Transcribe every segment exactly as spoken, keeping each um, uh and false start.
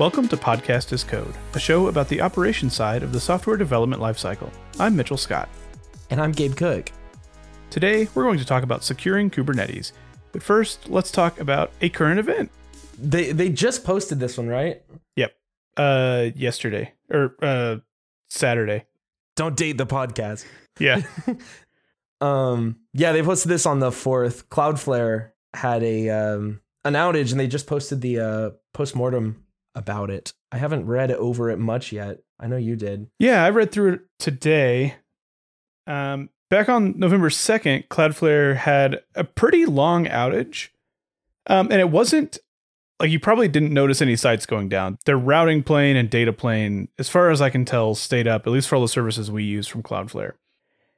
Welcome to Podcast as Code, a show about the operations side of the software development lifecycle. I'm Mitchell Scott. And I'm Gabe Cook. Today, we're going to talk about securing Kubernetes. But first, let's talk about a current event. They they just posted this one, right? Yep. Uh, yesterday. Or uh, Saturday. Don't date the podcast. Yeah. um. Yeah, they posted this on the fourth. Cloudflare had a um an outage, and they just posted the uh, postmortem about it. I haven't read over it much yet. I know you did. Yeah, I read through it today. Um. Back on November second, Cloudflare had a pretty long outage, um, and it wasn't like you probably didn't notice any sites going down. Their routing plane and data plane, as far as I can tell, stayed up, at least for all the services we use from Cloudflare.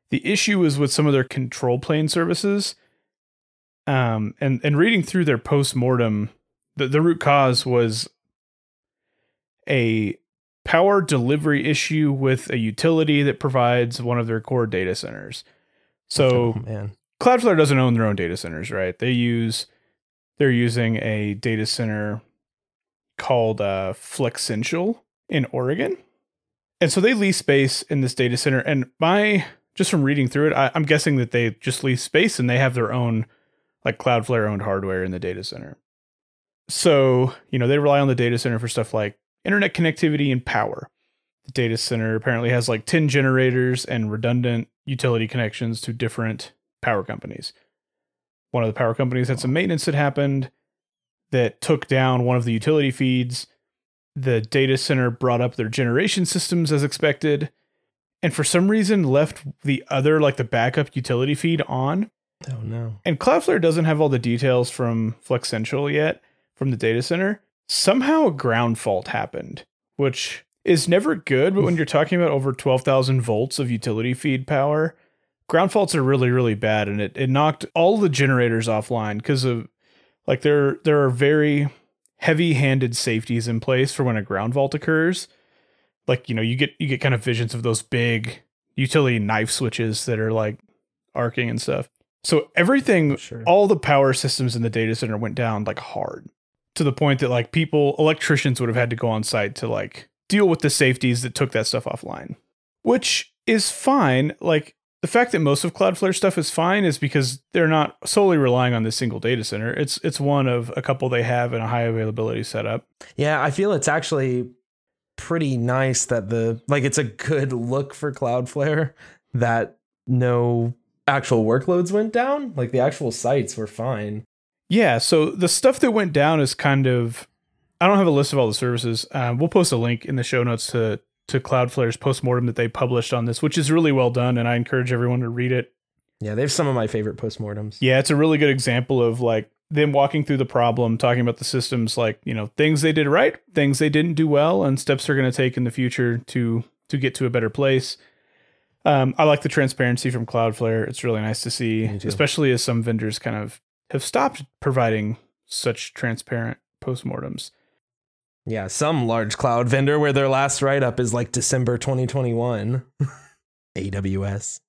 The issue was with some of their control plane services, um, and, and reading through their postmortem, the, the root cause was a power delivery issue with a utility that provides one of their core data centers. So oh, Cloudflare doesn't own their own data centers, right? They use, they're using a data center called uh, Flexential in Oregon. And so they lease space in this data center. And my, just from reading through it, I, I'm guessing that they just lease space and they have their own, like Cloudflare owned hardware in the data center. So, you know, they rely on the data center for stuff like internet connectivity and power. The data center apparently has like ten generators and redundant utility connections to different power companies. One of the power companies had some maintenance that happened that took down one of the utility feeds. The data center brought up their generation systems as expected, and for some reason left the other, like the backup utility feed on. Oh no. And Cloudflare doesn't have all the details from Flexential yet from the data center. Somehow a ground fault happened, which is never good, but when you're talking about over twelve thousand volts of utility feed power, ground faults are really, really bad, and it, it knocked all the generators offline because of, like, there, there are very heavy-handed safeties in place for when a ground fault occurs. Like, you know, you get you get kind of visions of those big utility knife switches that are, like, arcing and stuff. So everything, sure. All the power systems in the data center went down, like, hard. To the point that like people, electricians would have had to go on site to like deal with the safeties that took that stuff offline, which is fine. Like the fact that most of Cloudflare stuff is fine is because they're not solely relying on this single data center. It's it's one of a couple they have in a high availability setup. Yeah, I feel it's actually pretty nice that the like it's a good look for Cloudflare that no actual workloads went down. Like the actual sites were fine. Yeah, so the stuff that went down is kind of, I don't have a list of all the services. Um, we'll post a link in the show notes to to Cloudflare's postmortem that they published on this, which is really well done, and I encourage everyone to read it. Yeah, they have some of my favorite postmortems. Yeah, it's a really good example of like them walking through the problem, talking about the systems, like, you know, things they did right, things they didn't do well, and steps they're going to take in the future to to get to a better place. Um, I like the transparency from Cloudflare. It's really nice to see, especially as some vendors kind of have stopped providing such transparent postmortems. Yeah, some large cloud vendor where their last write-up is like December twenty twenty-one. A W S.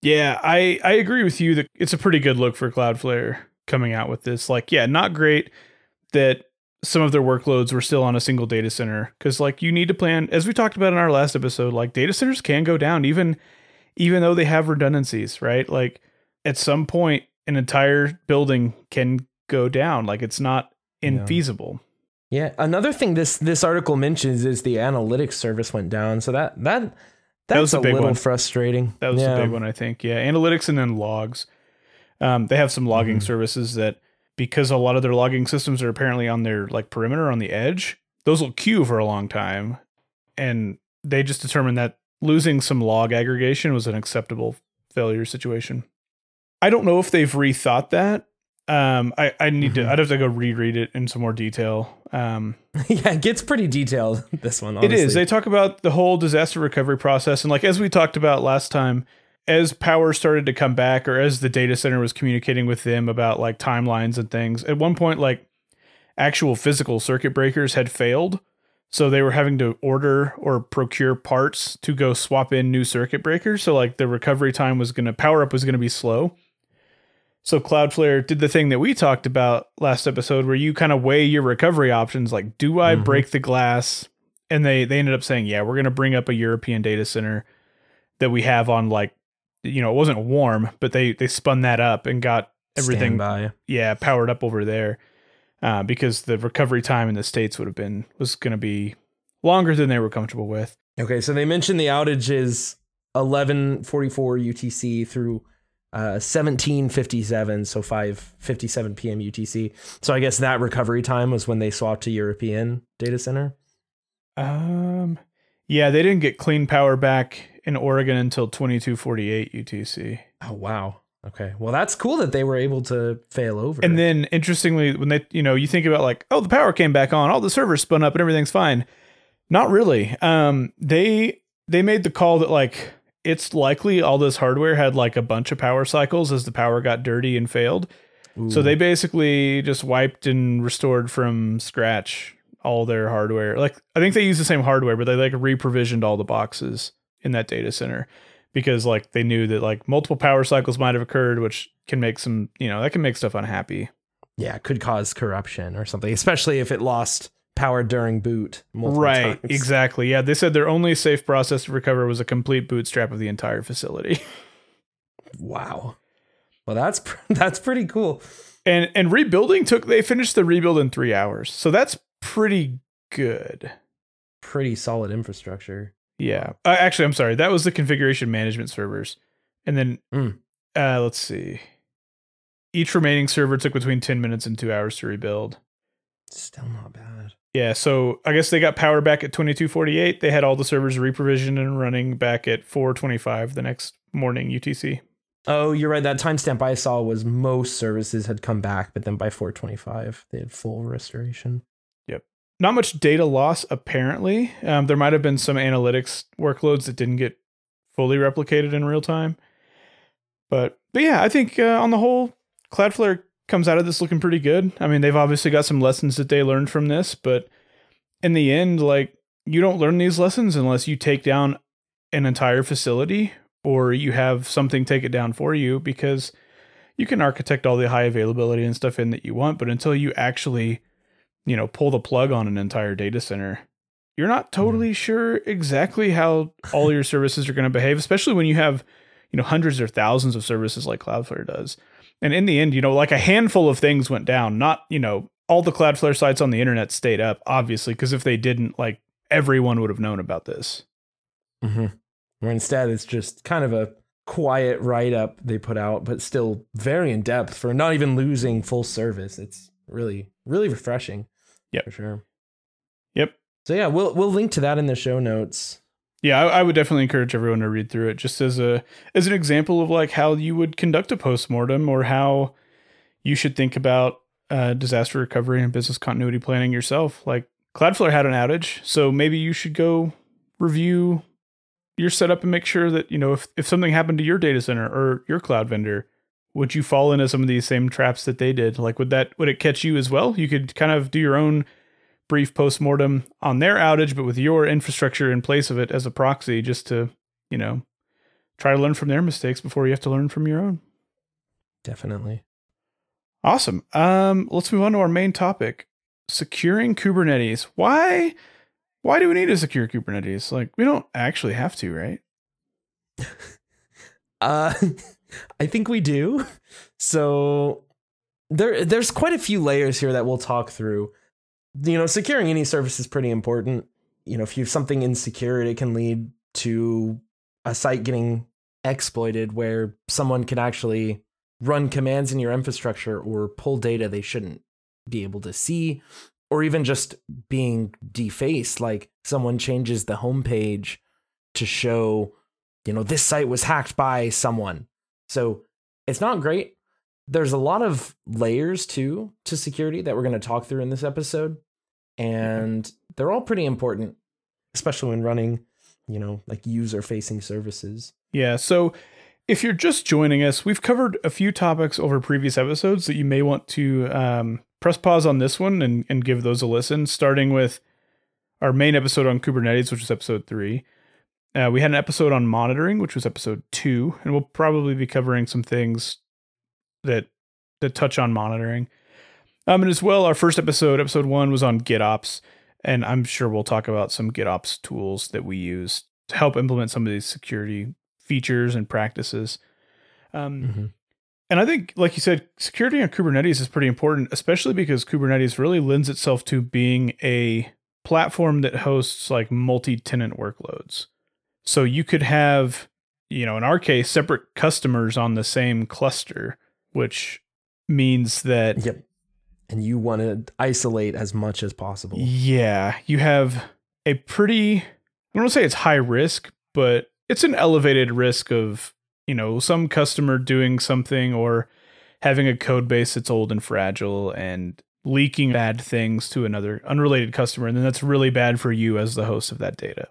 Yeah, I, I agree with you that it's a pretty good look for Cloudflare coming out with this. Like, yeah, not great that some of their workloads were still on a single data center. Because, like, you need to plan, as we talked about in our last episode, like, data centers can go down even, even though they have redundancies, right? Like, at some point, an entire building can go down. Like it's not infeasible. Yeah. yeah. Another thing this this article mentions is the analytics service went down. So that that that's that was a, a big little one. Frustrating. That was yeah. a big one, I think. Yeah, analytics and then logs. Um, they have some logging mm-hmm. services that because a lot of their logging systems are apparently on their like perimeter on the edge. Those will queue for a long time, and they just determined that losing some log aggregation was an acceptable failure situation. I don't know if they've rethought that. Um, I, I need mm-hmm. to, I'd have to go reread it in some more detail. Um, yeah, it gets pretty detailed, this one. Honestly. It is. They talk about the whole disaster recovery process. And like, as we talked about last time, as power started to come back or as the data center was communicating with them about like timelines and things, at one point, like actual physical circuit breakers had failed. So they were having to order or procure parts to go swap in new circuit breakers. So like the recovery time was going to power up was going to be slow. So Cloudflare did the thing that we talked about last episode where you kind of weigh your recovery options. Like, do I mm-hmm. break the glass? And they, they ended up saying, yeah, we're going to bring up a European data center that we have on, like, you know, it wasn't warm, but they, they spun that up and got everything by. Yeah, powered up over there uh, because the recovery time in the States would have been, was going to be longer than they were comfortable with. Okay. So they mentioned the outage is eleven forty-four U T C through Uh, seventeen fifty-seven, so five fifty-seven p.m. U T C. So I guess that recovery time was when they swapped to European data center. Um, yeah, they didn't get clean power back in Oregon until twenty-two forty-eight U T C. Oh wow. Okay. Well, that's cool that they were able to fail over. And then interestingly, when they, you know, you think about like, oh, the power came back on, all the servers spun up, and everything's fine. Not really. Um, they they made the call that like, it's likely all this hardware had like a bunch of power cycles as the power got dirty and failed. Ooh. So they basically just wiped and restored from scratch all their hardware. Like, I think they used the same hardware, but they like reprovisioned all the boxes in that data center because like they knew that like multiple power cycles might have occurred, which can make some, you know, that can make stuff unhappy. Yeah, it could cause corruption or something, especially if it lost power during boot multiple right times. Exactly. Yeah, they said their only safe process to recover was a complete bootstrap of the entire facility. Wow. Well, that's that's pretty cool. And and rebuilding took they finished the rebuild in three hours, so that's pretty good. Pretty solid infrastructure. Yeah. Uh, actually, I'm sorry, that was the configuration management servers. And then mm. uh let's see, each remaining server took between ten minutes and two hours to rebuild. Still not bad. Yeah, so I guess they got power back at twenty-two forty-eight. They had all the servers reprovisioned and running back at four twenty-five the next morning U T C. Oh, you're right. That timestamp I saw was most services had come back, but then by four twenty-five, they had full restoration. Yep. Not much data loss, apparently. Um, there might have been some analytics workloads that didn't get fully replicated in real time. But, but yeah, I think uh, on the whole, Cloudflare comes out of this looking pretty good. I mean, they've obviously got some lessons that they learned from this, but in the end, like, you don't learn these lessons unless you take down an entire facility or you have something take it down for you, because you can architect all the high availability and stuff in that you want, but until you actually, you know, pull the plug on an entire data center, you're not totally mm-hmm. sure exactly how all your services are going to behave, especially when you have, you know, hundreds or thousands of services like Cloudflare does. And in the end, you know, like a handful of things went down. Not, you know, all the Cloudflare sites on the internet stayed up, obviously, because if they didn't, like, everyone would have known about this. Mm-hmm. Where instead, it's just kind of a quiet write-up they put out, but still very in-depth for not even losing full service. It's really, really refreshing. Yep. For sure. Yep. So, yeah, we'll we'll link to that in the show notes. Yeah, I, I would definitely encourage everyone to read through it just as a as an example of like how you would conduct a postmortem or how you should think about uh, disaster recovery and business continuity planning yourself. Like, Cloudflare had an outage, so maybe you should go review your setup and make sure that, you know, if, if something happened to your data center or your cloud vendor, would you fall into some of these same traps that they did? Like, would that would it catch you as well? You could kind of do your own brief postmortem on their outage, but with your infrastructure in place of it as a proxy, just to, you know, try to learn from their mistakes before you have to learn from your own. Definitely. Awesome. Um, let's move on to our main topic, securing Kubernetes. Why, why do we need to secure Kubernetes? Like, we don't actually have to, right? uh, I think we do. So there, there's quite a few layers here that we'll talk through. You know, securing any service is pretty important. You know, if you have something insecure, it can lead to a site getting exploited where someone can actually run commands in your infrastructure or pull data they shouldn't be able to see, or even just being defaced, like someone changes the homepage to show, you know, this site was hacked by someone. So it's not great. There's a lot of layers too to security that we're going to talk through in this episode, and they're all pretty important, especially when running, you know, like user-facing services. Yeah. So if you're just joining us, we've covered a few topics over previous episodes that you may want to um, press pause on this one and, and give those a listen, starting with our main episode on Kubernetes, which is episode three. Uh, we had an episode on monitoring, which was episode two, and we'll probably be covering some things that to touch on monitoring. Um, and as well, our first episode, episode one, was on GitOps. And I'm sure we'll talk about some GitOps tools that we use to help implement some of these security features and practices. Um, mm-hmm. And I think, like you said, security on Kubernetes is pretty important, especially because Kubernetes really lends itself to being a platform that hosts like multi-tenant workloads. So you could have, you know, in our case, separate customers on the same cluster, which means that... Yep. And you want to isolate as much as possible. Yeah. You have a pretty, I don't want to say it's high risk, but it's an elevated risk of, you know, some customer doing something or having a code base that's old and fragile and leaking bad things to another unrelated customer. And then that's really bad for you as the host of that data.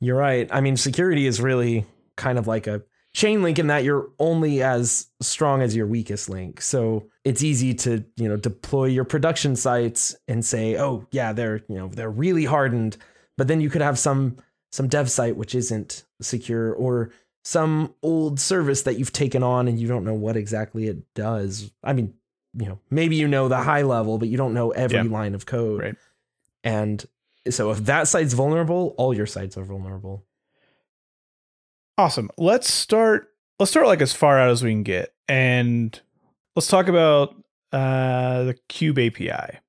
You're right. I mean, security is really kind of like a chain link in that you're only as strong as your weakest link. So it's easy to, you know, deploy your production sites and say, oh yeah, they're, you know, they're really hardened, but then you could have some, some dev site, which isn't secure, or some old service that you've taken on and you don't know what exactly it does. I mean, you know, maybe, you know, the high level, but you don't know every yeah. line of code. Right. And so if that site's vulnerable, all your sites are vulnerable. Awesome. Let's start, let's start like as far out as we can get. And let's talk about uh, the Kube A P I.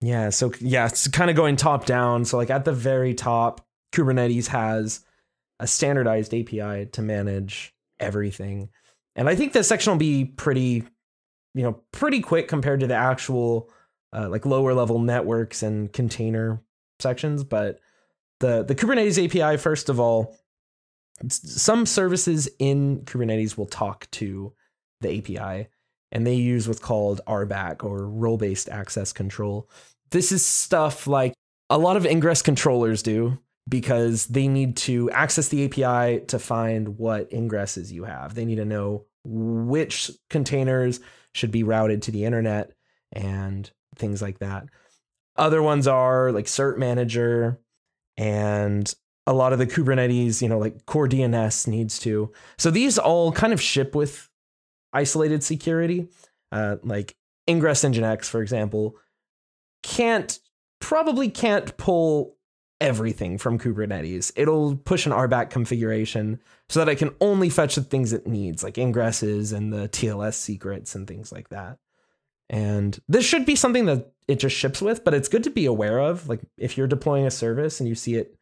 Yeah. So yeah, it's kind of going top down. So like at the very top, Kubernetes has a standardized A P I to manage everything. And I think this section will be pretty, you know, pretty quick compared to the actual uh, like lower level networks and container sections. But the, the Kubernetes A P I, first of all, some services in Kubernetes will talk to the A P I, and they use what's called R B A C, or role-based access control. This is stuff like a lot of Ingress controllers do, because they need to access the A P I to find what ingresses you have. They need to know which containers should be routed to the internet and things like that. Other ones are like cert manager, and a lot of the Kubernetes, you know, like core D N S needs to. So these all kind of ship with isolated security, uh, like Ingress NGINX, for example, can't probably can't pull everything from Kubernetes. It'll push an R B A C configuration so that it can only fetch the things it needs, like ingresses and the T L S secrets and things like that. And this should be something that it just ships with, but it's good to be aware of. Like if you're deploying a service and you see it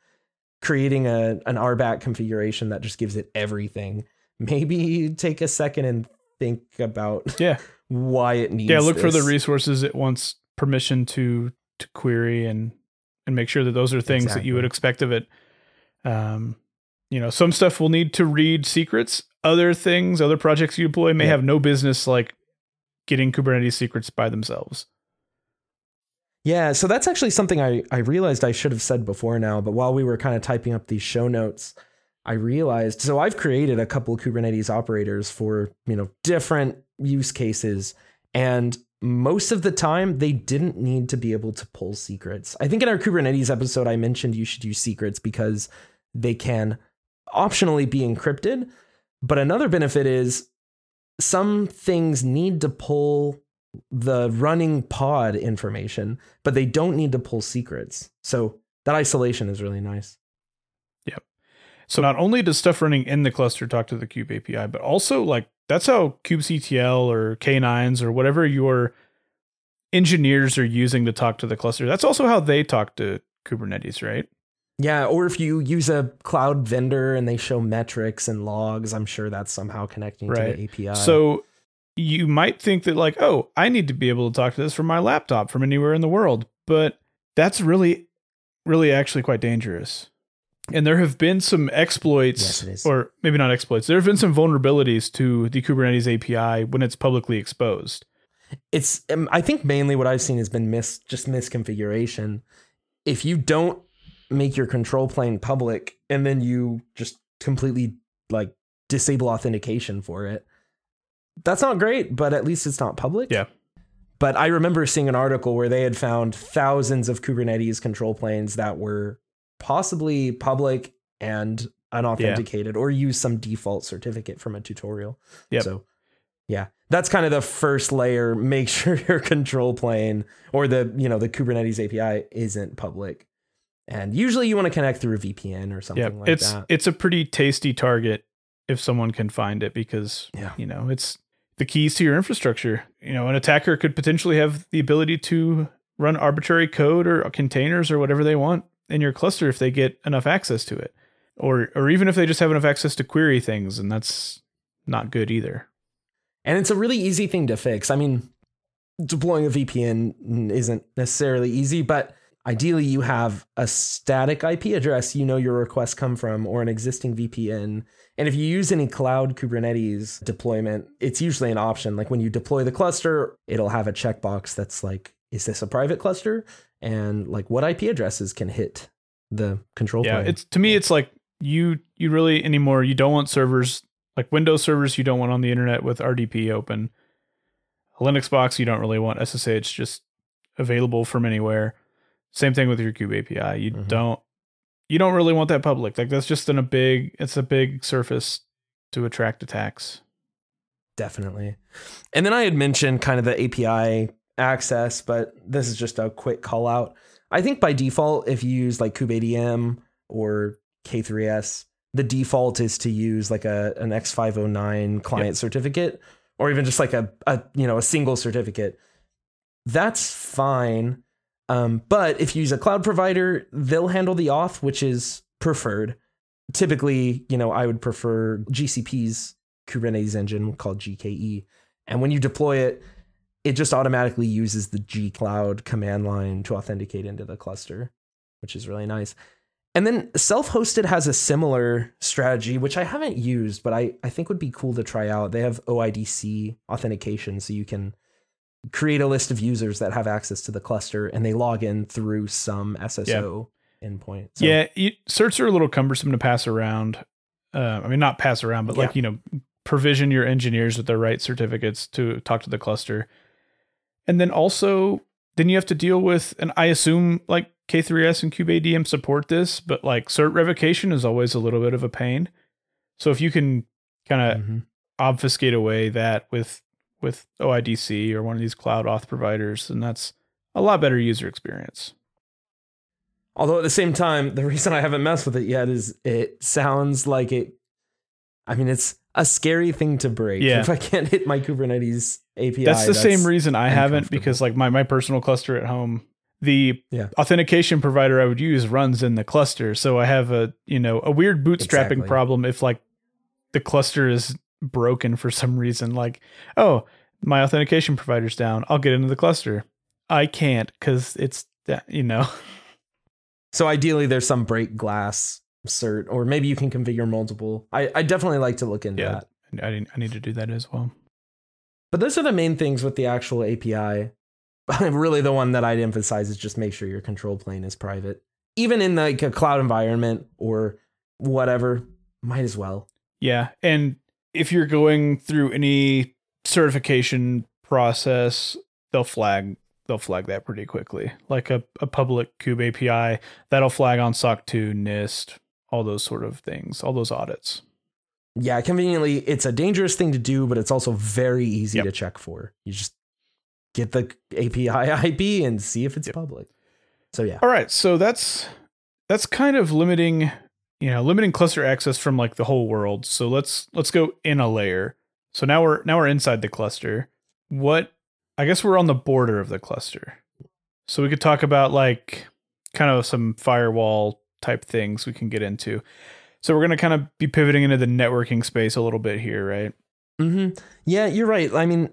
creating a an R B A C configuration that just gives it everything, maybe take a second and think about yeah. why it needs. Yeah, look this. for the resources it wants permission to to query, and and make sure that those are things exactly. that you would expect of it. Um, you know, some stuff will need to read secrets. Other things, other projects you deploy may yeah. have no business like getting Kubernetes secrets by themselves. Yeah, so that's actually something I, I realized I should have said before now, but while we were kind of typing up these show notes, I realized, so I've created a couple of Kubernetes operators for, you know, different use cases, and most of the time they didn't need to be able to pull secrets. I think in our Kubernetes episode, I mentioned you should use secrets because they can optionally be encrypted. But another benefit is some things need to pull the running pod information, but they don't need to pull secrets. So that isolation is really nice. Yep. So not only does stuff running in the cluster talk to the Kube A P I, but also like that's how kubectl or k nines or whatever your engineers are using to talk to the cluster. That's also how they talk to Kubernetes, right? Yeah. Or if you use a cloud vendor and they show metrics and logs, I'm sure that's somehow connecting right. to the A P I. So you might think that like, oh, I need to be able to talk to this from my laptop from anywhere in the world. But that's really, really actually quite dangerous. And there have been some exploits yes, or maybe not exploits. There have been some vulnerabilities to the Kubernetes A P I when it's publicly exposed. It's um, I think mainly what I've seen has been mis just misconfiguration. If you don't make your control plane public and then you just completely like disable authentication for it, that's not great, but at least it's not public. Yeah. But I remember seeing an article where they had found thousands of Kubernetes control planes that were possibly public and unauthenticated yeah. or used some default certificate from a tutorial. Yep. So Yeah, that's kind of the first layer. Make sure your control plane or the, you know, the Kubernetes A P I isn't public. And usually you want to connect through a V P N or something yeah, like it's, that. It's a pretty tasty target if someone can find it because, yeah. you know, it's the keys to your infrastructure. You know, an attacker could potentially have the ability to run arbitrary code or containers or whatever they want in your cluster if they get enough access to it. Or or even if they just have enough access to query things, and that's not good either. And it's a really easy thing to fix. I mean, deploying a V P N isn't necessarily easy, but ideally you have a static I P address you know your requests come from, or an existing V P N. And if you use any cloud Kubernetes deployment, it's usually an option. Like when you deploy the cluster, it'll have a checkbox that's like, is this a private cluster? And like what I P addresses can hit the control plane? Yeah, it's, to me, it's like you you really anymore, you don't want servers, like Windows servers, you don't want on the internet with R D P open. A Linux box, you don't really want S S H just available from anywhere. Same thing with your Kube A P I. You mm-hmm. don't you don't really want that public. Like that's just in a big it's a big surface to attract attacks. Definitely. And then I had mentioned kind of the A P I access, but this is just a quick call out. I think by default, if you use like Kubeadm or K three S, the default is to use like a an X five oh nine client yep. certificate, or even just like a, a you know a single certificate. That's fine. Um, but if you use a cloud provider, they'll handle the auth, which is preferred. Typically, you know, I would prefer G C P's Kubernetes engine called G K E. And when you deploy it, it just automatically uses the gcloud command line to authenticate into the cluster, which is really nice. And then self-hosted has a similar strategy, which I haven't used, but I, I think would be cool to try out. They have O I D C authentication, so you can create a list of users that have access to the cluster and they log in through some S S O yeah. endpoint. So. Yeah, you, certs are a little cumbersome to pass around. Uh, I mean, not pass around, but yeah. like, you know, provision your engineers with the right certificates to talk to the cluster. And then also, then you have to deal with, and I assume like K three S and Kubeadm support this, but like cert revocation is always a little bit of a pain. So if you can kind of mm-hmm. obfuscate away that with with O I D C or one of these cloud auth providers, then that's a lot better user experience. Although at the same time, the reason I haven't messed with it yet is it sounds like it, I mean, it's a scary thing to break. Yeah. If I can't hit my Kubernetes A P I. That's the that's same reason I haven't, because like my, my personal cluster at home, the yeah. authentication provider I would use runs in the cluster. So I have a, you know, a weird bootstrapping exactly. problem. If like the cluster is broken for some reason, like, oh, my authentication provider's down, I'll get into the cluster. I can't because it's, you know. So ideally there's some break glass cert, or maybe you can configure multiple. I, I definitely like to look into yeah, that. I, I need to do that as well. But those are the main things with the actual A P I. Really the one that I'd emphasize is just make sure your control plane is private. Even in like a cloud environment or whatever, might as well. Yeah, and if you're going through any certification process, they'll flag they'll flag that pretty quickly. Like a, a public Kube A P I, that'll flag on S O C two, NIST, all those sort of things, all those audits. Yeah, conveniently, it's a dangerous thing to do, but it's also very easy yep. to check for. You just get the A P I I P and see if it's yep. public. So yeah. All right, so that's that's kind of limiting. You know, limiting cluster access from like the whole world. So let's let's go in a layer. So now we're now we're inside the cluster. What I guess we're on the border of the cluster. So we could talk about like kind of some firewall type things we can get into. So we're gonna kind of be pivoting into the networking space a little bit here, right? Mm-hmm. Yeah, you're right. I mean,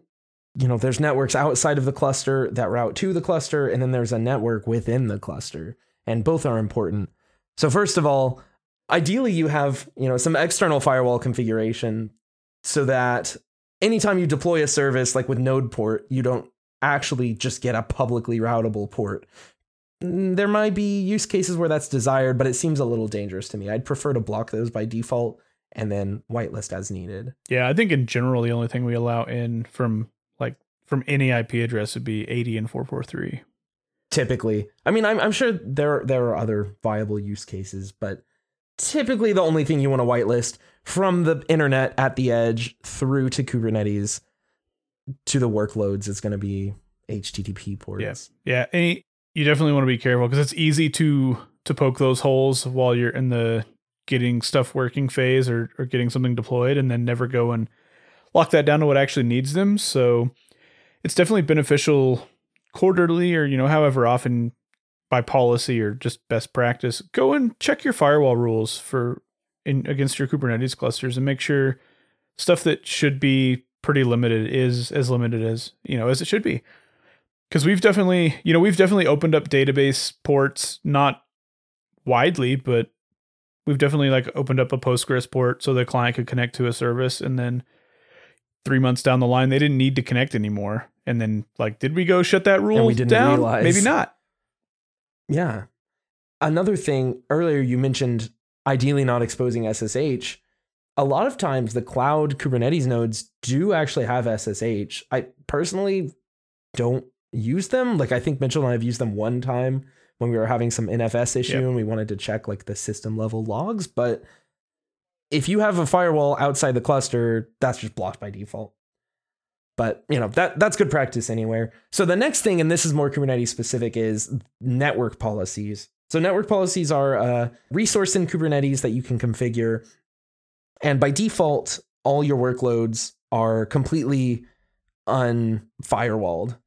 you know, there's networks outside of the cluster that route to the cluster, and then there's a network within the cluster, and both are important. So first of all, ideally, you have, you know, some external firewall configuration so that anytime you deploy a service like with node port, you don't actually just get a publicly routable port. There might be use cases where that's desired, but it seems a little dangerous to me. I'd prefer to block those by default and then whitelist as needed. Yeah, I think in general, the only thing we allow in from like from any I P address would be eighty and four forty-three. Typically, I mean, I'm, I'm sure there there are other viable use cases, but typically the only thing you want to whitelist from the internet at the edge through to Kubernetes to the workloads, it's going to be H T T P ports. Yes. Yeah. And you definitely want to be careful because it's easy to to poke those holes while you're in the getting stuff working phase or, or getting something deployed and then never go and lock that down to what actually needs them. So it's definitely beneficial quarterly or, you know, however often by policy or just best practice, go and check your firewall rules for in against your Kubernetes clusters and make sure stuff that should be pretty limited is as limited as, you know, as it should be. Because we've definitely, you know, we've definitely opened up database ports, not widely, but we've definitely like opened up a Postgres port so the client could connect to a service. And then three months down the line, they didn't need to connect anymore. And then like, did we go shut that rule and we didn't down? Realize. Maybe not. Yeah. Another thing earlier, you mentioned ideally not exposing S S H. A lot of times the cloud Kubernetes nodes do actually have S S H. I personally don't use them. Like I think Mitchell and I have used them one time when we were having some N F S issue yep. and we wanted to check like the system level logs. But if you have a firewall outside the cluster, that's just blocked by default. But, you know, that that's good practice anywhere. So the next thing, and this is more Kubernetes specific, is network policies. So network policies are a resource in Kubernetes that you can configure. And by default, all your workloads are completely unfirewalled.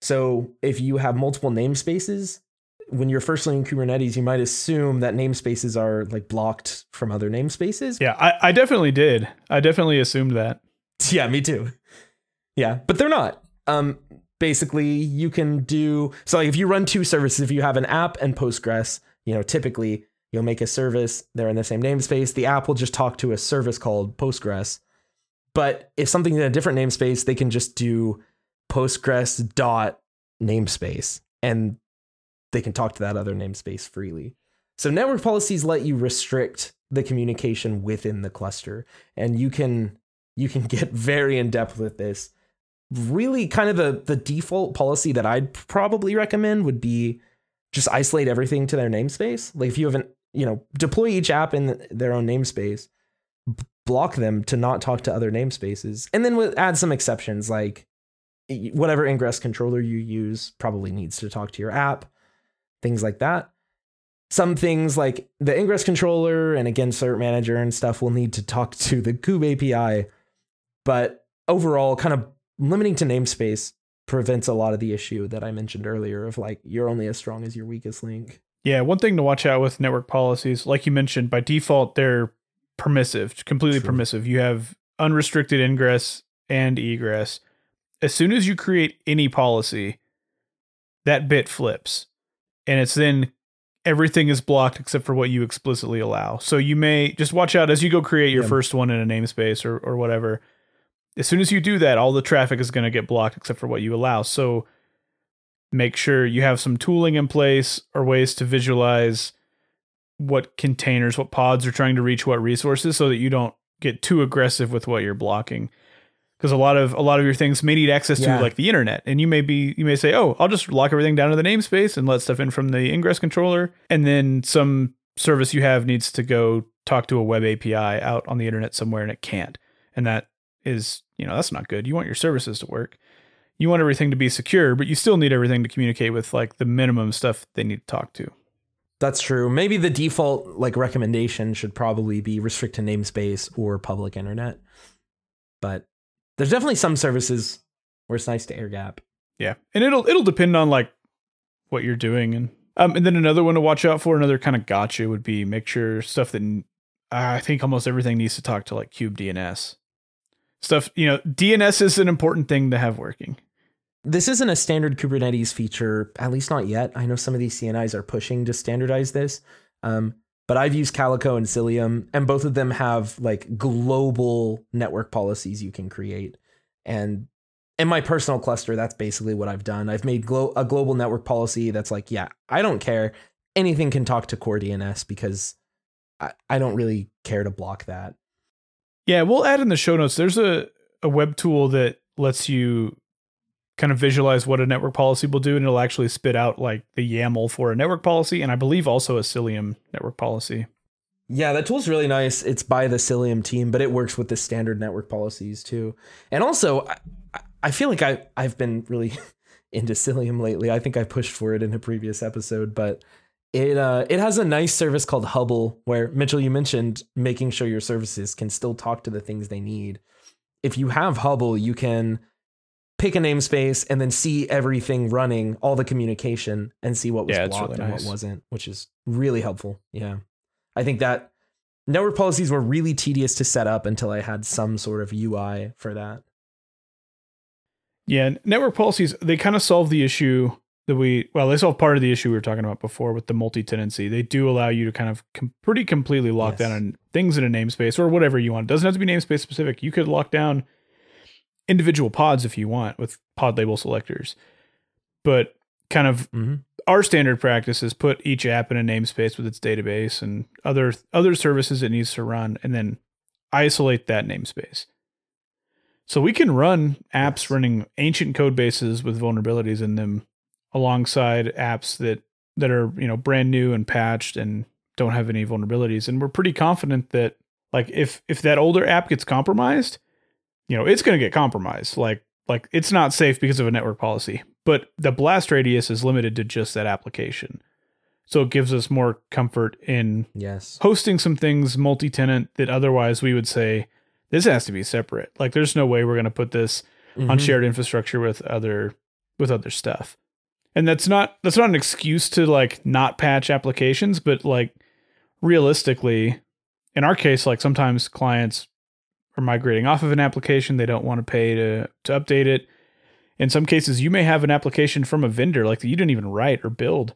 So if you have multiple namespaces, when you're first learning Kubernetes, you might assume that namespaces are like blocked from other namespaces. Yeah, I, I definitely did. I definitely assumed that. Yeah, me too. Yeah, but they're not. Um, basically, you can do so like if you run two services, if you have an app and Postgres, you know, typically you'll make a service. They're in the same namespace. The app will just talk to a service called Postgres. But if something's in a different namespace, they can just do Postgres dot namespace, and they can talk to that other namespace freely. So network policies let you restrict the communication within the cluster, and you can you can get very in depth with this. Really, kind of the the default policy that I'd probably recommend would be just isolate everything to their namespace. Like if you haven't, you know, deploy each app in their own namespace, b- block them to not talk to other namespaces, and then we'll add some exceptions like whatever Ingress controller you use probably needs to talk to your app, things like that. Some things like the Ingress controller and again, cert manager and stuff will need to talk to the Kube A P I, but overall kind of limiting to namespace prevents a lot of the issue that I mentioned earlier of like, you're only as strong as your weakest link. Yeah. One thing to watch out with network policies, like you mentioned, by default, they're permissive, completely True. permissive. You have unrestricted ingress and egress. As soon as you create any policy, that bit flips and it's then everything is blocked except for what you explicitly allow. So you may just watch out as you go create your yeah. first one in a namespace or, or whatever. As soon as you do that, all the traffic is going to get blocked except for what you allow. So make sure you have some tooling in place or ways to visualize what containers, what pods are trying to reach what resources so that you don't get too aggressive with what you're blocking. Because a lot of a lot of your things may need access yeah. to like the internet. And you may be you may say, oh, I'll just lock everything down to the namespace and let stuff in from the ingress controller. And then some service you have needs to go talk to a web A P I out on the internet somewhere and it can't. And that is, you know, that's not good. You want your services to work. You want everything to be secure, but you still need everything to communicate with like the minimum stuff they need to talk to. That's true. Maybe the default like recommendation should probably be restrict to namespace or public internet. But there's definitely some services where it's nice to air gap. Yeah. And it'll it'll depend on like what you're doing. And um and then another one to watch out for, another kind of gotcha would be make sure stuff that uh, I think almost everything needs to talk to like kubectl D N S. Stuff, you know, D N S is an important thing to have working. This isn't a standard Kubernetes feature, at least not yet. I know some of these C N Is are pushing to standardize this, um, but I've used Calico and Cilium, and both of them have like global network policies you can create. And in my personal cluster, that's basically what I've done. I've made glo- a global network policy that's like, yeah, I don't care. Anything can talk to core D N S because I, I don't really care to block that. Yeah, we'll add in the show notes. There's a, a web tool that lets you kind of visualize what a network policy will do, and it'll actually spit out like the YAML for a network policy, and I believe also a Cilium network policy. Yeah, that tool's really nice. It's by the Cilium team, but it works with the standard network policies too. And also, I, I feel like I, I've been really into Cilium lately. I think I pushed for it in a previous episode, but it uh, it has a nice service called Hubble, where, Mitchell, you mentioned making sure your services can still talk to the things they need. If you have Hubble, you can pick a namespace and then see everything running, all the communication, and see what was yeah, blocked really and nice. What wasn't, which is really helpful. Yeah, I think that network policies were really tedious to set up until I had some sort of U I for that. Yeah, network policies, they kind of solve the issue that we, well, they solve part of the issue we were talking about before with the multi-tenancy. They do allow you to kind of com- pretty completely lock yes. down things in a namespace or whatever you want. It doesn't have to be namespace specific. You could lock down individual pods if you want with pod label selectors. But kind of mm-hmm. our standard practice is put each app in a namespace with its database and other other services it needs to run, and then isolate that namespace. So we can run apps yes. running ancient code bases with vulnerabilities in them alongside apps that, that are, you know, brand new and patched and don't have any vulnerabilities. And we're pretty confident that, like, if, if that older app gets compromised, you know, it's going to get compromised. Like, like it's not safe because of a network policy, but the blast radius is limited to just that application. So it gives us more comfort in yes. hosting some things multi-tenant that otherwise we would say, this has to be separate. Like, there's no way we're going to put this mm-hmm. on shared infrastructure with other with other stuff. And that's not that's not an excuse to, like, not patch applications, but, like, realistically, in our case, like, sometimes clients are migrating off of an application, they don't want to pay to to update it. In some cases, you may have an application from a vendor, like, that you didn't even write or build,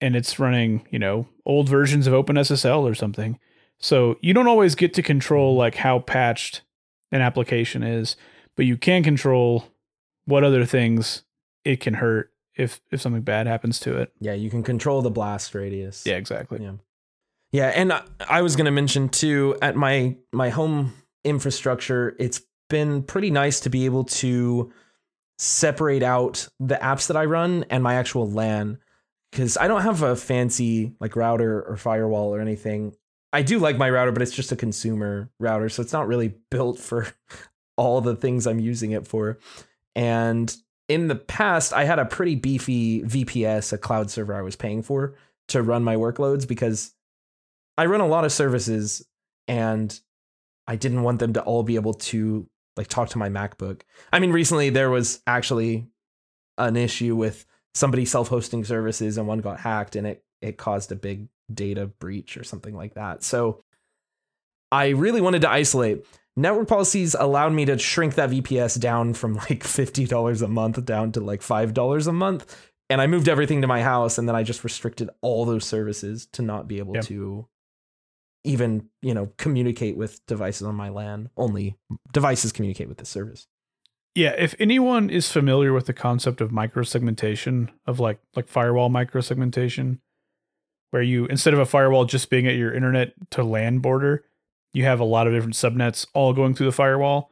and it's running, you know, old versions of OpenSSL or something. So you don't always get to control, like, how patched an application is, but you can control what other things it can hurt if if something bad happens to it. Yeah, you can control the blast radius. Yeah, exactly. Yeah, yeah, and I, I was going to mention, too, at my, my home infrastructure, it's been pretty nice to be able to separate out the apps that I run and my actual LAN, because I don't have a fancy, like, router or firewall or anything. I do like my router, but it's just a consumer router, so it's not really built for all the things I'm using it for. And in the past, I had a pretty beefy V P S, a cloud server I was paying for to run my workloads, because I run a lot of services and I didn't want them to all be able to, like, talk to my MacBook. I mean, recently there was actually an issue with somebody self-hosting services and one got hacked, and it, it caused a big data breach or something like that. So I really wanted to isolate. Network policies allowed me to shrink that V P S down from, like, fifty dollars a month down to, like, five dollars a month. And I moved everything to my house, and then I just restricted all those services to not be able yep. to even, you know, communicate with devices on my LAN. Only devices communicate with the service. Yeah, if anyone is familiar with the concept of microsegmentation, of like like firewall microsegmentation, where you, instead of a firewall just being at your internet to LAN border, you have a lot of different subnets all going through the firewall.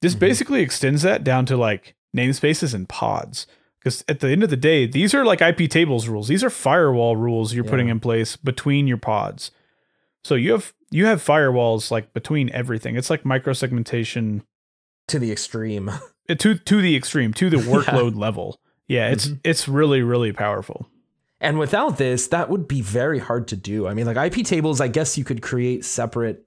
This mm-hmm. basically extends that down to, like, namespaces and pods. Because at the end of the day, these are like I P tables rules. These are firewall rules you're yeah. putting in place between your pods. So you have you have firewalls, like, between everything. It's like microsegmentation to the extreme. to to the extreme, to the workload yeah. level. Yeah, it's mm-hmm. it's really, really powerful. And without this, that would be very hard to do. I mean, like, I P tables, I guess you could create separate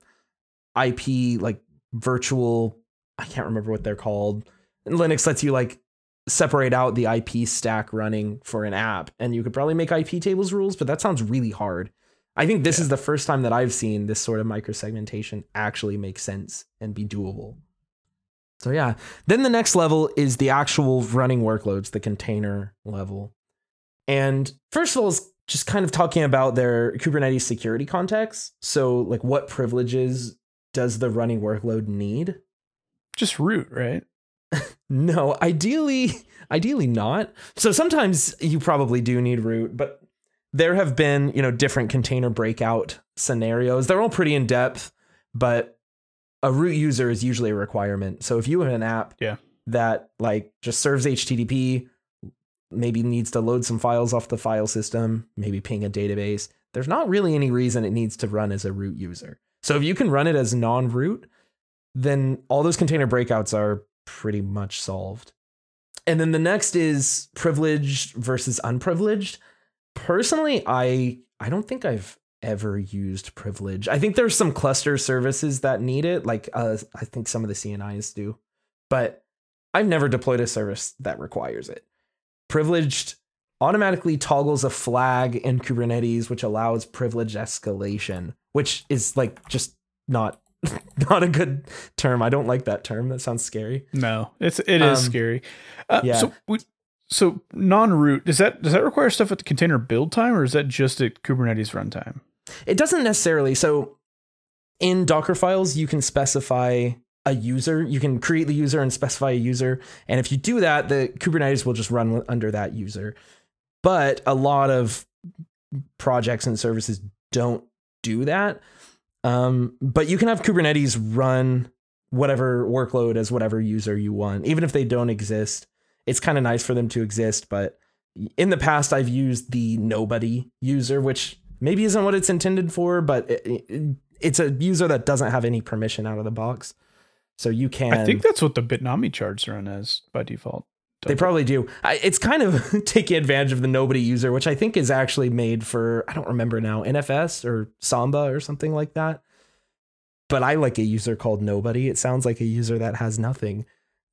I P, like, virtual, I can't remember what they're called. And Linux lets you, like, separate out the I P stack running for an app. And you could probably make I P tables rules, but that sounds really hard. I think this yeah. is the first time that I've seen this sort of microsegmentation actually make sense and be doable. So yeah. Then the next level is the actual running workloads, the container level. And first of all, is just kind of talking about their Kubernetes security context. So, like, what privileges does the running workload need? Just root, right? No, ideally, ideally not. So sometimes you probably do need root, but there have been, you know, different container breakout scenarios. They're all pretty in depth, but a root user is usually a requirement. So if you have an app yeah. that, like, just serves H T T P, maybe needs to load some files off the file system, maybe ping a database, there's not really any reason it needs to run as a root user. So if you can run it as non-root, then all those container breakouts are pretty much solved. And then the next is privileged versus unprivileged. Personally, I I don't think I've ever used privilege. I think there's some cluster services that need it, like uh, I think some of the C N Is do, but I've never deployed a service that requires it. Privileged automatically toggles a flag in Kubernetes, which allows privilege escalation, which is like just not not a good term. I don't like that term. That sounds scary. No, it's it um, is scary. Uh, yeah. So we, so non-root, does that does that require stuff at the container build time, or is that just at Kubernetes runtime? It doesn't necessarily. So in Docker files, you can specify a user. You can create the user and specify a user. And if you do that, the Kubernetes will just run under that user. But a lot of projects and services don't do that. Um, but you can have Kubernetes run whatever workload as whatever user you want, even if they don't exist. It's kind of nice for them to exist. But in the past, I've used the nobody user, which maybe isn't what it's intended for, but it, it, it's a user that doesn't have any permission out of the box. So you can. I think that's what the Bitnami charts run as by default. They probably do. I, it's kind of taking advantage of the nobody user, which I think is actually made for, I don't remember now, N F S or Samba or something like that. But I like a user called nobody. It sounds like a user that has nothing,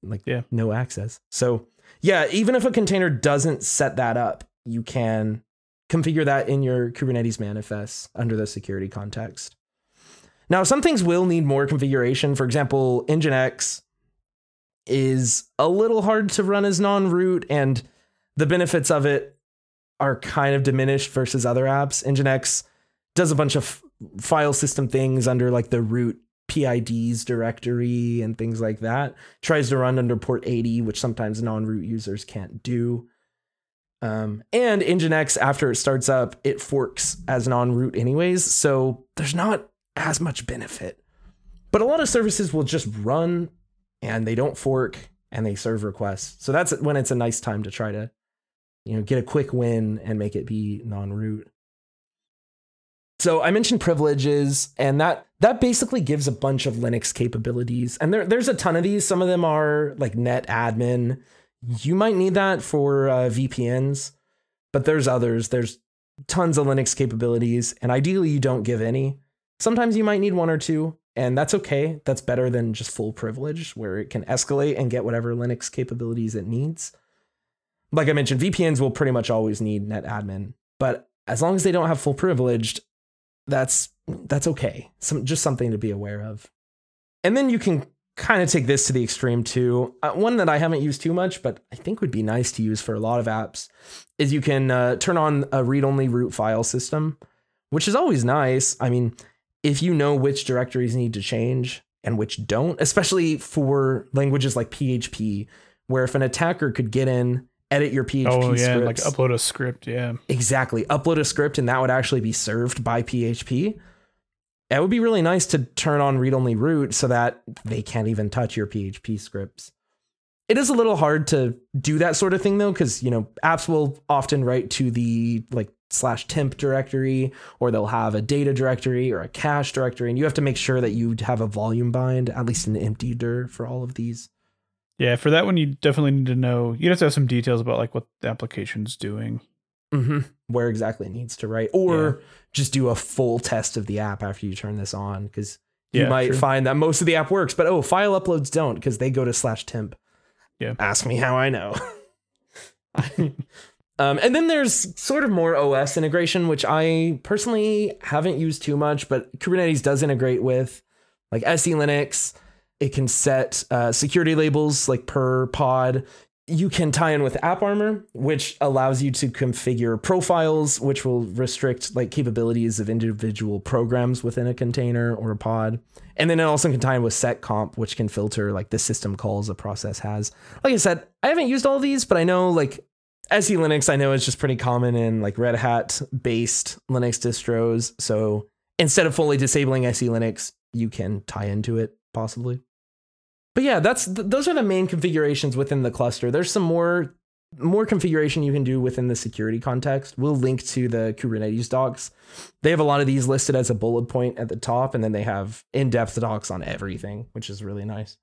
like yeah. no access. So yeah, even if a container doesn't set that up, you can configure that in your Kubernetes manifest under the security context. Now, some things will need more configuration. For example, N G I N X is a little hard to run as non-root, and the benefits of it are kind of diminished versus other apps. N G I N X does a bunch of f- file system things under like the root P I Ds directory and things like that. Tries to run under port eighty, which sometimes non-root users can't do. Um, and N G I N X, after it starts up, it forks as non-root anyways, so there's not as much benefit. But a lot of services will just run and they don't fork and they serve requests. So that's when it's a nice time to try to, you know, get a quick win and make it be non-root. So I mentioned privileges, and that that basically gives a bunch of Linux capabilities. And there, there's a ton of these. Some of them are like net admin. You might need that for uh, V P Ns, but there's others. There's tons of Linux capabilities, and ideally you don't give any. Sometimes you might need one or two. And that's okay. That's better than just full privilege, where it can escalate and get whatever Linux capabilities it needs. Like I mentioned, V P Ns will pretty much always need net admin, but as long as they don't have full privileged, that's that's okay. Some just something to be aware of. And then you can kind of take this to the extreme too. Uh, one that I haven't used too much, but I think would be nice to use for a lot of apps, is you can uh, turn on a read-only root file system, which is always nice. I mean, if you know which directories need to change and which don't, especially for languages like P H P, where if an attacker could get in, edit your P H P oh, yeah, scripts, like upload a script. Yeah, exactly. Upload a script, and that would actually be served by P H P. It would be really nice to turn on read-only root so that they can't even touch your P H P scripts. It is a little hard to do that sort of thing, though, because, you know, apps will often write to the like slash temp directory, or they'll have a data directory or a cache directory, and you have to make sure that you have a volume bind, at least an empty dir for all of these. Yeah, for that one, you definitely need to know. You have to have some details about like what the application's doing, mm-hmm. where exactly it needs to write, or yeah. just do a full test of the app after you turn this on, because you yeah, might true. find that most of the app works, but oh, file uploads don't because they go to slash temp. Yeah, ask me how I know. Um, and then there's sort of more O S integration, which I personally haven't used too much, but Kubernetes does integrate with like SELinux. It can set uh, security labels like per pod. You can tie in with AppArmor, which allows you to configure profiles, which will restrict like capabilities of individual programs within a container or a pod. And then it also can tie in with setcomp, which can filter like the system calls a process has. Like I said, I haven't used all these, but I know like SELinux, I know, is just pretty common in like Red Hat based Linux distros. So instead of fully disabling SELinux, you can tie into it possibly. But yeah, that's th- those are the main configurations within the cluster. There's some more more configuration you can do within the security context. We'll link to the Kubernetes docs. They have a lot of these listed as a bullet point at the top, and then they have in-depth docs on everything, which is really nice.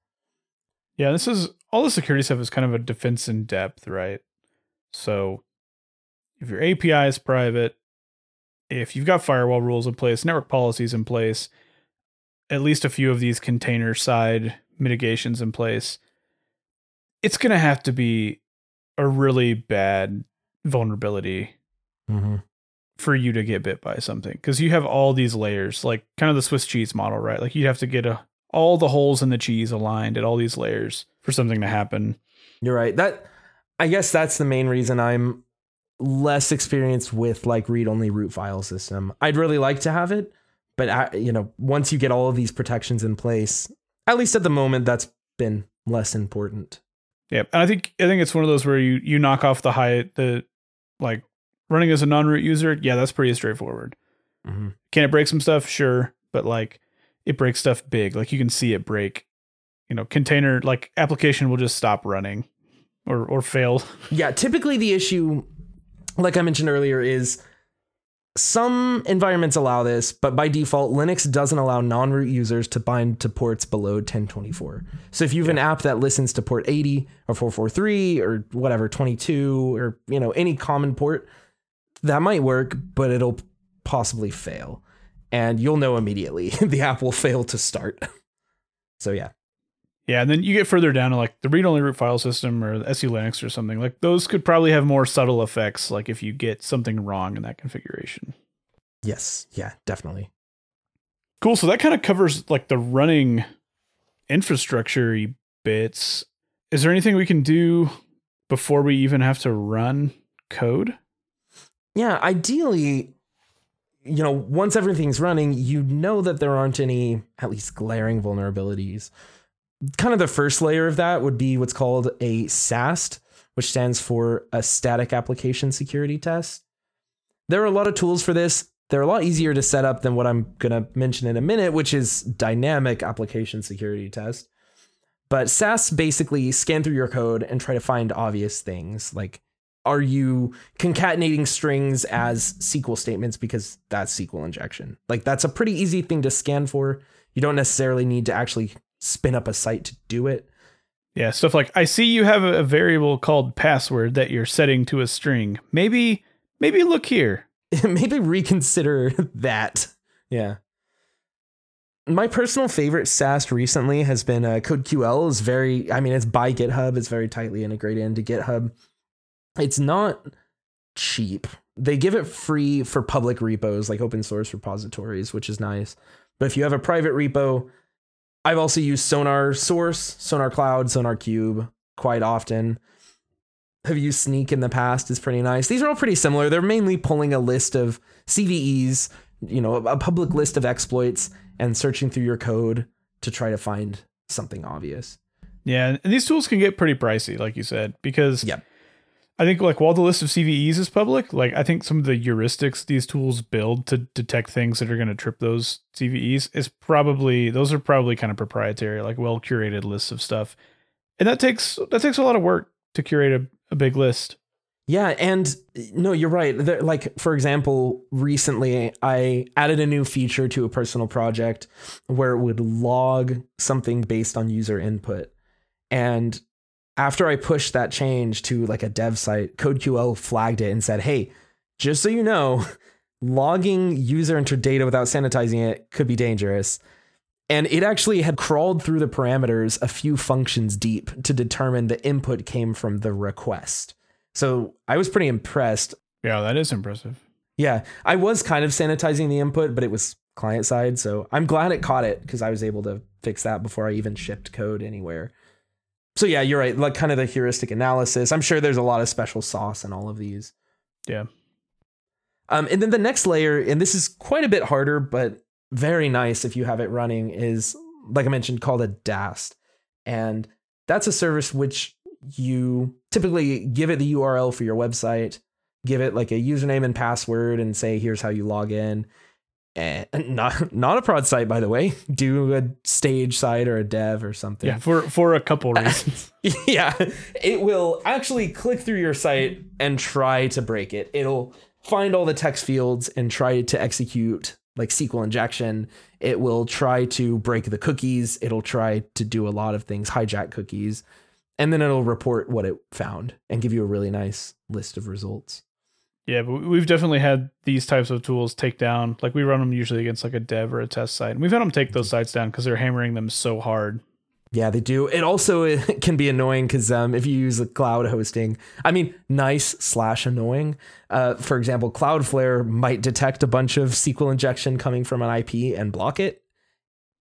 Yeah, this is all the security stuff is kind of a defense in depth, right? So if your A P I is private, if you've got firewall rules in place, network policies in place, at least a few of these container side mitigations in place, it's going to have to be a really bad vulnerability mm-hmm. for you to get bit by something. Because you have all these layers, like kind of the Swiss cheese model, right? Like you'd have to get a, all the holes in the cheese aligned at all these layers for something to happen. You're right. That I guess that's the main reason I'm less experienced with like read-only root file system. I'd really like to have it, but I, you know, once you get all of these protections in place, at least at the moment, that's been less important. Yeah, I think I think it's one of those where you you knock off the high the like running as a non-root user. Yeah, that's pretty straightforward. Mm-hmm. Can it break some stuff? Sure, but like it breaks stuff big. Like you can see it break. You know, container like application will just stop running, or or fail. Yeah, typically the issue, like I mentioned earlier, is some environments allow this, but by default, Linux doesn't allow non-root users to bind to ports below ten twenty-four. So if you have yeah. an app that listens to port eighty or four forty-three or whatever, twenty-two or, you know, any common port, that might work, but it'll possibly fail. And you'll know immediately the app will fail to start. So, yeah. Yeah, and then you get further down to like the read-only root file system or the SELinux or something. Like those could probably have more subtle effects, like if you get something wrong in that configuration. Yes, yeah, definitely. Cool, so that kind of covers like the running infrastructure-y bits. Is there anything we can do before we even have to run code? Yeah, ideally, you know, once everything's running, you know that there aren't any, at least glaring vulnerabilities. Kind of the first layer of that would be what's called a SAST, which stands for a static application security test. There are a lot of tools for this. They're a lot easier to set up than what I'm going to mention in a minute, which is dynamic application security test. But SASTs basically scan through your code and try to find obvious things like, are you concatenating strings as S Q L statements because that's S Q L injection? Like that's a pretty easy thing to scan for. You don't necessarily need to actually spin up a site to do it. Yeah, stuff like, I see you have a variable called password that you're setting to a string. Maybe, maybe look here. Maybe reconsider that. Yeah. My personal favorite SAST recently has been uh, CodeQL. Is very, I mean, it's by GitHub. It's very tightly integrated into GitHub. It's not cheap. They give it free for public repos, like open source repositories, which is nice. But if you have a private repo, I've also used Sonar Source, Sonar Cloud, Sonar Cube quite often. Have used Snyk in the past. It's pretty nice. These are all pretty similar. They're mainly pulling a list of C V Es, you know, a public list of exploits and searching through your code to try to find something obvious. Yeah, and these tools can get pretty pricey, like you said, because yep. I think like while the list of C V Es is public, like I think some of the heuristics these tools build to detect things that are going to trip those C V Es is probably, those are probably kind of proprietary, like well curated lists of stuff. And that takes, that takes a lot of work to curate a, a big list. Yeah. And no, you're right. There, like, for example, recently I added a new feature to a personal project where it would log something based on user input. And after I pushed that change to like a dev site, CodeQL flagged it and said, hey, just so you know, logging user enter data without sanitizing it could be dangerous. And it actually had crawled through the parameters a few functions deep to determine the input came from the request. So I was pretty impressed. Yeah, that is impressive. Yeah, I was kind of sanitizing the input, but it was client side. So I'm glad it caught it because I was able to fix that before I even shipped code anywhere. So, yeah, you're right. Like kind of the heuristic analysis. I'm sure there's a lot of special sauce in all of these. Yeah. Um, and then the next layer, and this is quite a bit harder, but very nice if you have it running, is, like I mentioned, called a DAST. And that's a service which you typically give it the U R L for your website, give it like a username and password and say, here's how you log in. And not not a prod site, by the way. Do a stage site or a dev or something. Yeah, for, for a couple reasons. Yeah, it will actually click through your site and try to break it. It'll find all the text fields and try to execute like S Q L injection. It will try to break the cookies. It'll try to do a lot of things, hijack cookies, and then it'll report what it found and give you a really nice list of results. Yeah, but we've definitely had these types of tools take down, like we run them usually against like a dev or a test site. And we've had them take those sites down because they're hammering them so hard. Yeah, they do. It also it can be annoying because um, if you use a cloud hosting, I mean, nice slash annoying. Uh, for example, Cloudflare might detect a bunch of S Q L injection coming from an I P and block it.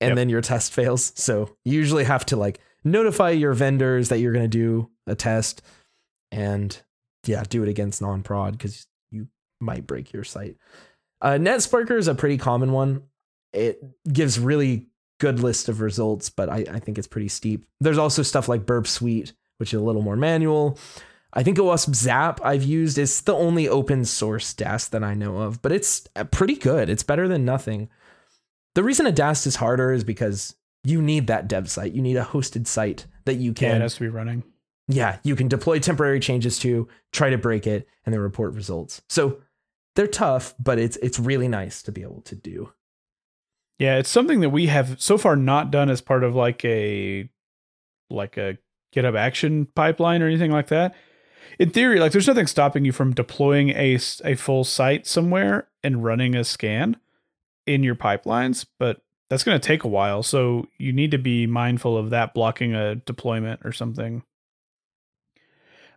And yep. then your test fails. So you usually have to like notify your vendors that you're going to do a test and yeah, do it against non-prod because you might break your site. Uh, NetSparker is a pretty common one. It gives really good list of results, but I, I think it's pretty steep. There's also stuff like Burp Suite, which is a little more manual. I think OWASP Zap I've used is the only open source DAST that I know of, but it's pretty good. It's better than nothing. The reason a DAST is harder is because you need that dev site. You need a hosted site that you can. Yeah, it has to be running. Yeah, you can deploy temporary changes to, try to break it, and then report results. So they're tough, but it's it's really nice to be able to do. Yeah, it's something that we have so far not done as part of like a like a GitHub action pipeline or anything like that. In theory, like there's nothing stopping you from deploying a, a full site somewhere and running a scan in your pipelines, but that's going to take a while. So you need to be mindful of that blocking a deployment or something.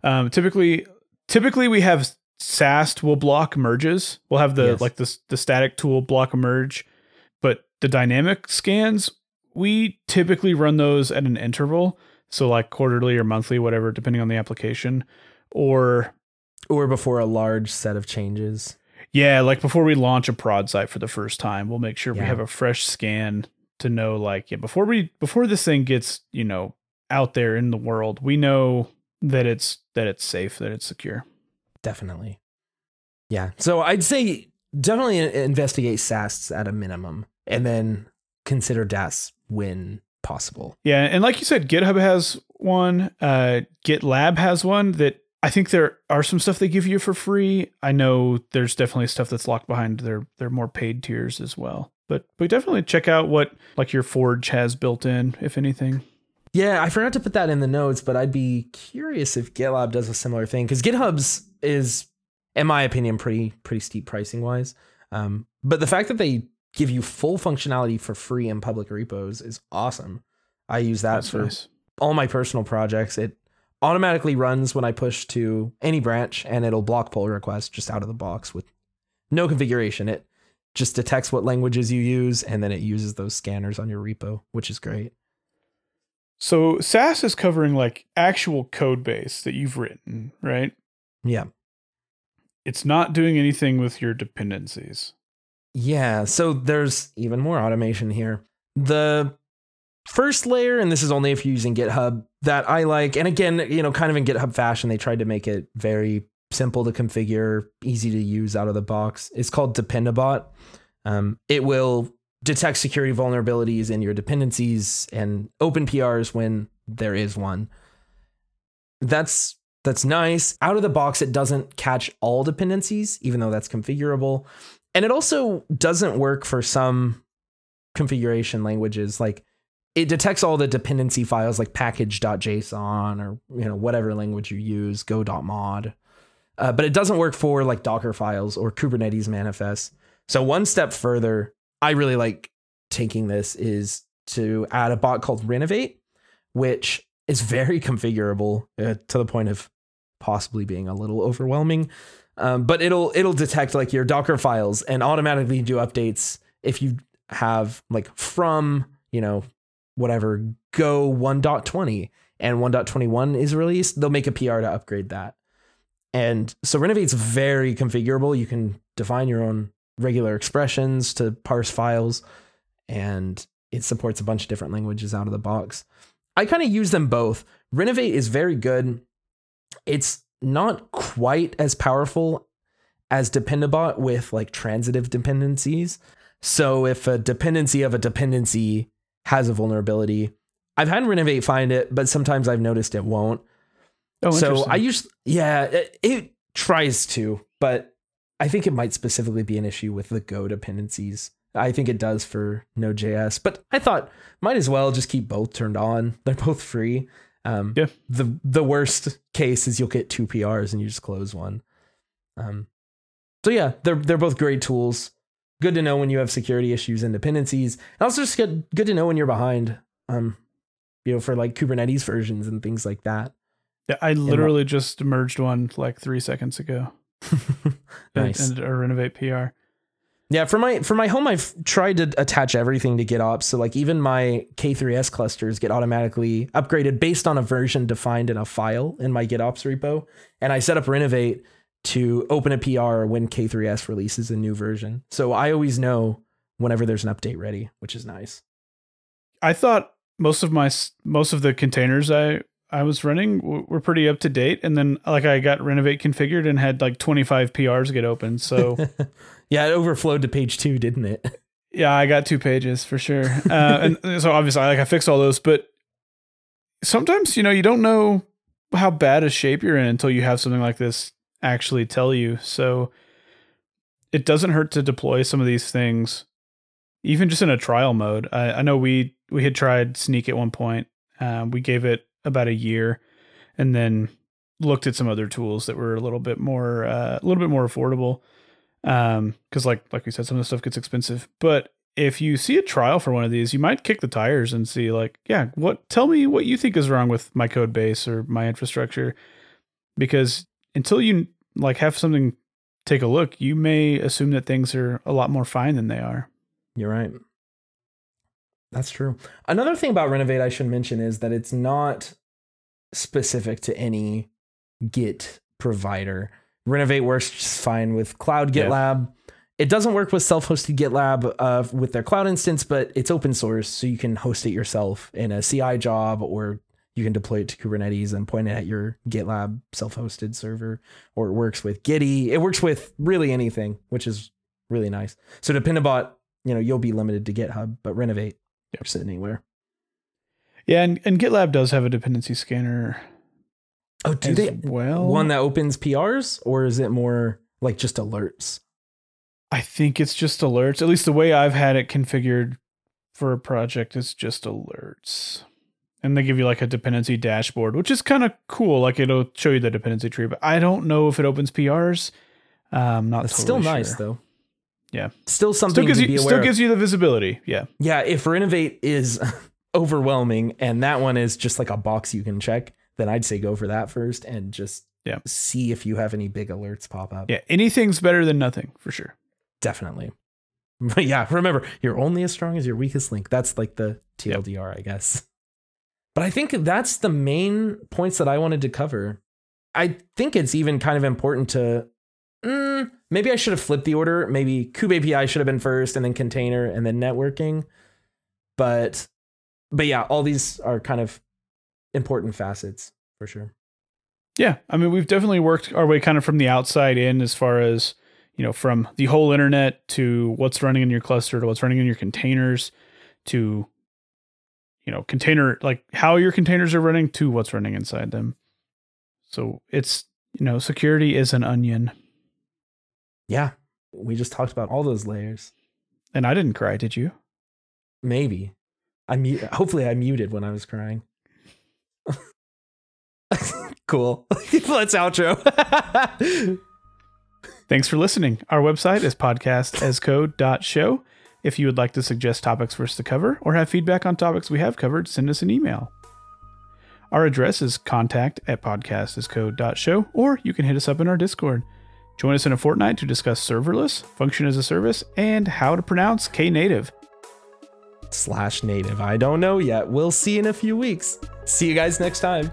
Um, typically, typically we have SAST will block merges. We'll have the yes. like the, the static tool block a merge. But the dynamic scans, we typically run those at an interval. So like quarterly or monthly, whatever, depending on the application or, or before a large set of changes. Yeah. Like before we launch a prod site for the first time, we'll make sure yeah. we have a fresh scan to know like, yeah, before we, before this thing gets, you know, out there in the world, we know that it's, that it's safe, that it's secure. Definitely. Yeah. So I'd say definitely investigate SASTs at a minimum. And then consider DAST when possible. Yeah. And like you said, GitHub has one. Uh, GitLab has one that I think there are some stuff they give you for free. I know there's definitely stuff that's locked behind their their more paid tiers as well. But but definitely check out what like your Forge has built in, if anything. Yeah, I forgot to put that in the notes, but I'd be curious if GitLab does a similar thing. Because GitHub's is, in my opinion, pretty pretty steep pricing wise. Um, but the fact that they give you full functionality for free in public repos is awesome. I use that That's for nice. all my personal projects. It automatically runs when I push to any branch and it'll block pull requests just out of the box with no configuration. It just detects what languages you use and then it uses those scanners on your repo, which is great. So SAST is covering like actual code base that you've written, right? Yeah. It's not doing anything with your dependencies. Yeah, so there's even more automation here. The first layer, and this is only if you're using GitHub, that I like, and again, you know, kind of in GitHub fashion, they tried to make it very simple to configure, easy to use out of the box. It's called Dependabot. Um, it will detect security vulnerabilities in your dependencies and open P Rs when there is one. That's that's nice. Out of the box, it doesn't catch all dependencies, even though that's configurable. And it also doesn't work for some configuration languages. Like it detects all the dependency files like package.json or, you know, whatever language you use, go.mod. Uh, but it doesn't work for like Docker files or Kubernetes manifests. So one step further, I really like taking this is to add a bot called Renovate, which is very configurable uh, to the point of possibly being a little overwhelming. Um, but it'll it'll detect like your Docker files and automatically do updates if you have like from, you know, whatever, go one point twenty and one point twenty-one is released. They'll make a P R to upgrade that. And so Renovate's very configurable. You can define your own regular expressions to parse files and it supports a bunch of different languages out of the box. I kind of use them both. Renovate is very good. It's not quite as powerful as Dependabot with like transitive dependencies. So if a dependency of a dependency has a vulnerability, I've had Renovate find it, but sometimes I've noticed it won't. Oh, so I use, yeah, it, it tries to, but I think it might specifically be an issue with the Go dependencies. I think it does for Node.js, but I thought might as well just keep both turned on. They're both free. Um, yeah. The the worst case is you'll get two P Rs and you just close one. Um, so yeah, they're they're both great tools. Good to know when you have security issues and dependencies, and also just good good to know when you're behind. Um, you know, for like Kubernetes versions and things like that. Yeah, I literally and, just merged one like three seconds ago. Nice. And, and a Renovate P R. Yeah, for my for my home, I've tried to attach everything to GitOps. So like even my K three S clusters get automatically upgraded based on a version defined in a file in my GitOps repo. And I set up Renovate to open a P R when K three S releases a new version. So I always know whenever there's an update ready, which is nice. I thought most of my most of the containers I I was running were pretty up to date. And then like I got Renovate configured and had like twenty-five P Rs get open. So yeah, it overflowed to page two, didn't it? Yeah, I got two pages for sure. Uh, and so obviously like I fixed all those, but sometimes, you know, you don't know how bad a shape you're in until you have something like this actually tell you. So it doesn't hurt to deploy some of these things, even just in a trial mode. I, I know we, we had tried Snyk at one point. Um, we gave it about a year and then looked at some other tools that were a little bit more, uh, a little bit more affordable. Um, cause like, like we said, some of the stuff gets expensive, but if you see a trial for one of these, you might kick the tires and see like, yeah, what, tell me what you think is wrong with my code base or my infrastructure, because until you like have something, take a look, you may assume that things are a lot more fine than they are. You're right. That's true. Another thing about Renovate I should mention is that it's not specific to any Git provider. Renovate works just fine with Cloud GitLab. Yeah. It doesn't work with self-hosted GitLab uh, with their Cloud instance, but it's open source, so you can host it yourself in a C I job, or you can deploy it to Kubernetes and point it at your GitLab self-hosted server, or it works with Giddy. It works with really anything, which is really nice. So Dependabot, you know, you'll be limited to GitHub, but Renovate, yep, sit anywhere. Yeah, and, and GitLab does have a dependency scanner. Oh, do they? Well, one that opens P Rs, or is it more like just alerts? I think it's just alerts. At least the way I've had it configured for a project is just alerts. And they give you like a dependency dashboard, which is kind of cool. Like it'll show you the dependency tree, but I don't know if it opens P Rs. Um, not That's totally still nice sure. though. Yeah. Still something still gives to be you, aware Still gives of. you the visibility. Yeah. Yeah. If Renovate is overwhelming and that one is just like a box you can check, then I'd say go for that first and just yeah. see if you have any big alerts pop up. Yeah. Anything's better than nothing for sure. Definitely. But yeah, remember, you're only as strong as your weakest link. That's like the T L D R, yep. I guess. But I think that's the main points that I wanted to cover. I think it's even kind of important to Mm, maybe I should have flipped the order. Maybe kubeAPI should have been first and then container and then networking. But but yeah, all these are kind of important facets for sure. Yeah, I mean, we've definitely worked our way kind of from the outside in as far as, you know, from the whole internet to what's running in your cluster to what's running in your containers to, you know, container, like how your containers are running to what's running inside them. So it's, you know, security is an onion. Yeah, we just talked about all those layers. And I didn't cry, did you? Maybe. I mu- Hopefully I muted when I was crying. Cool. Let's outro. Thanks for listening. Our website is podcast as code dot show. If you would like to suggest topics for us to cover or have feedback on topics we have covered, send us an email. Our address is contact at podcast as code dot show, or you can hit us up in our Discord. Join us in a fortnight to discuss serverless, function as a service, and how to pronounce Knative. Slash native. I don't know yet. We'll see in a few weeks. See you guys next time.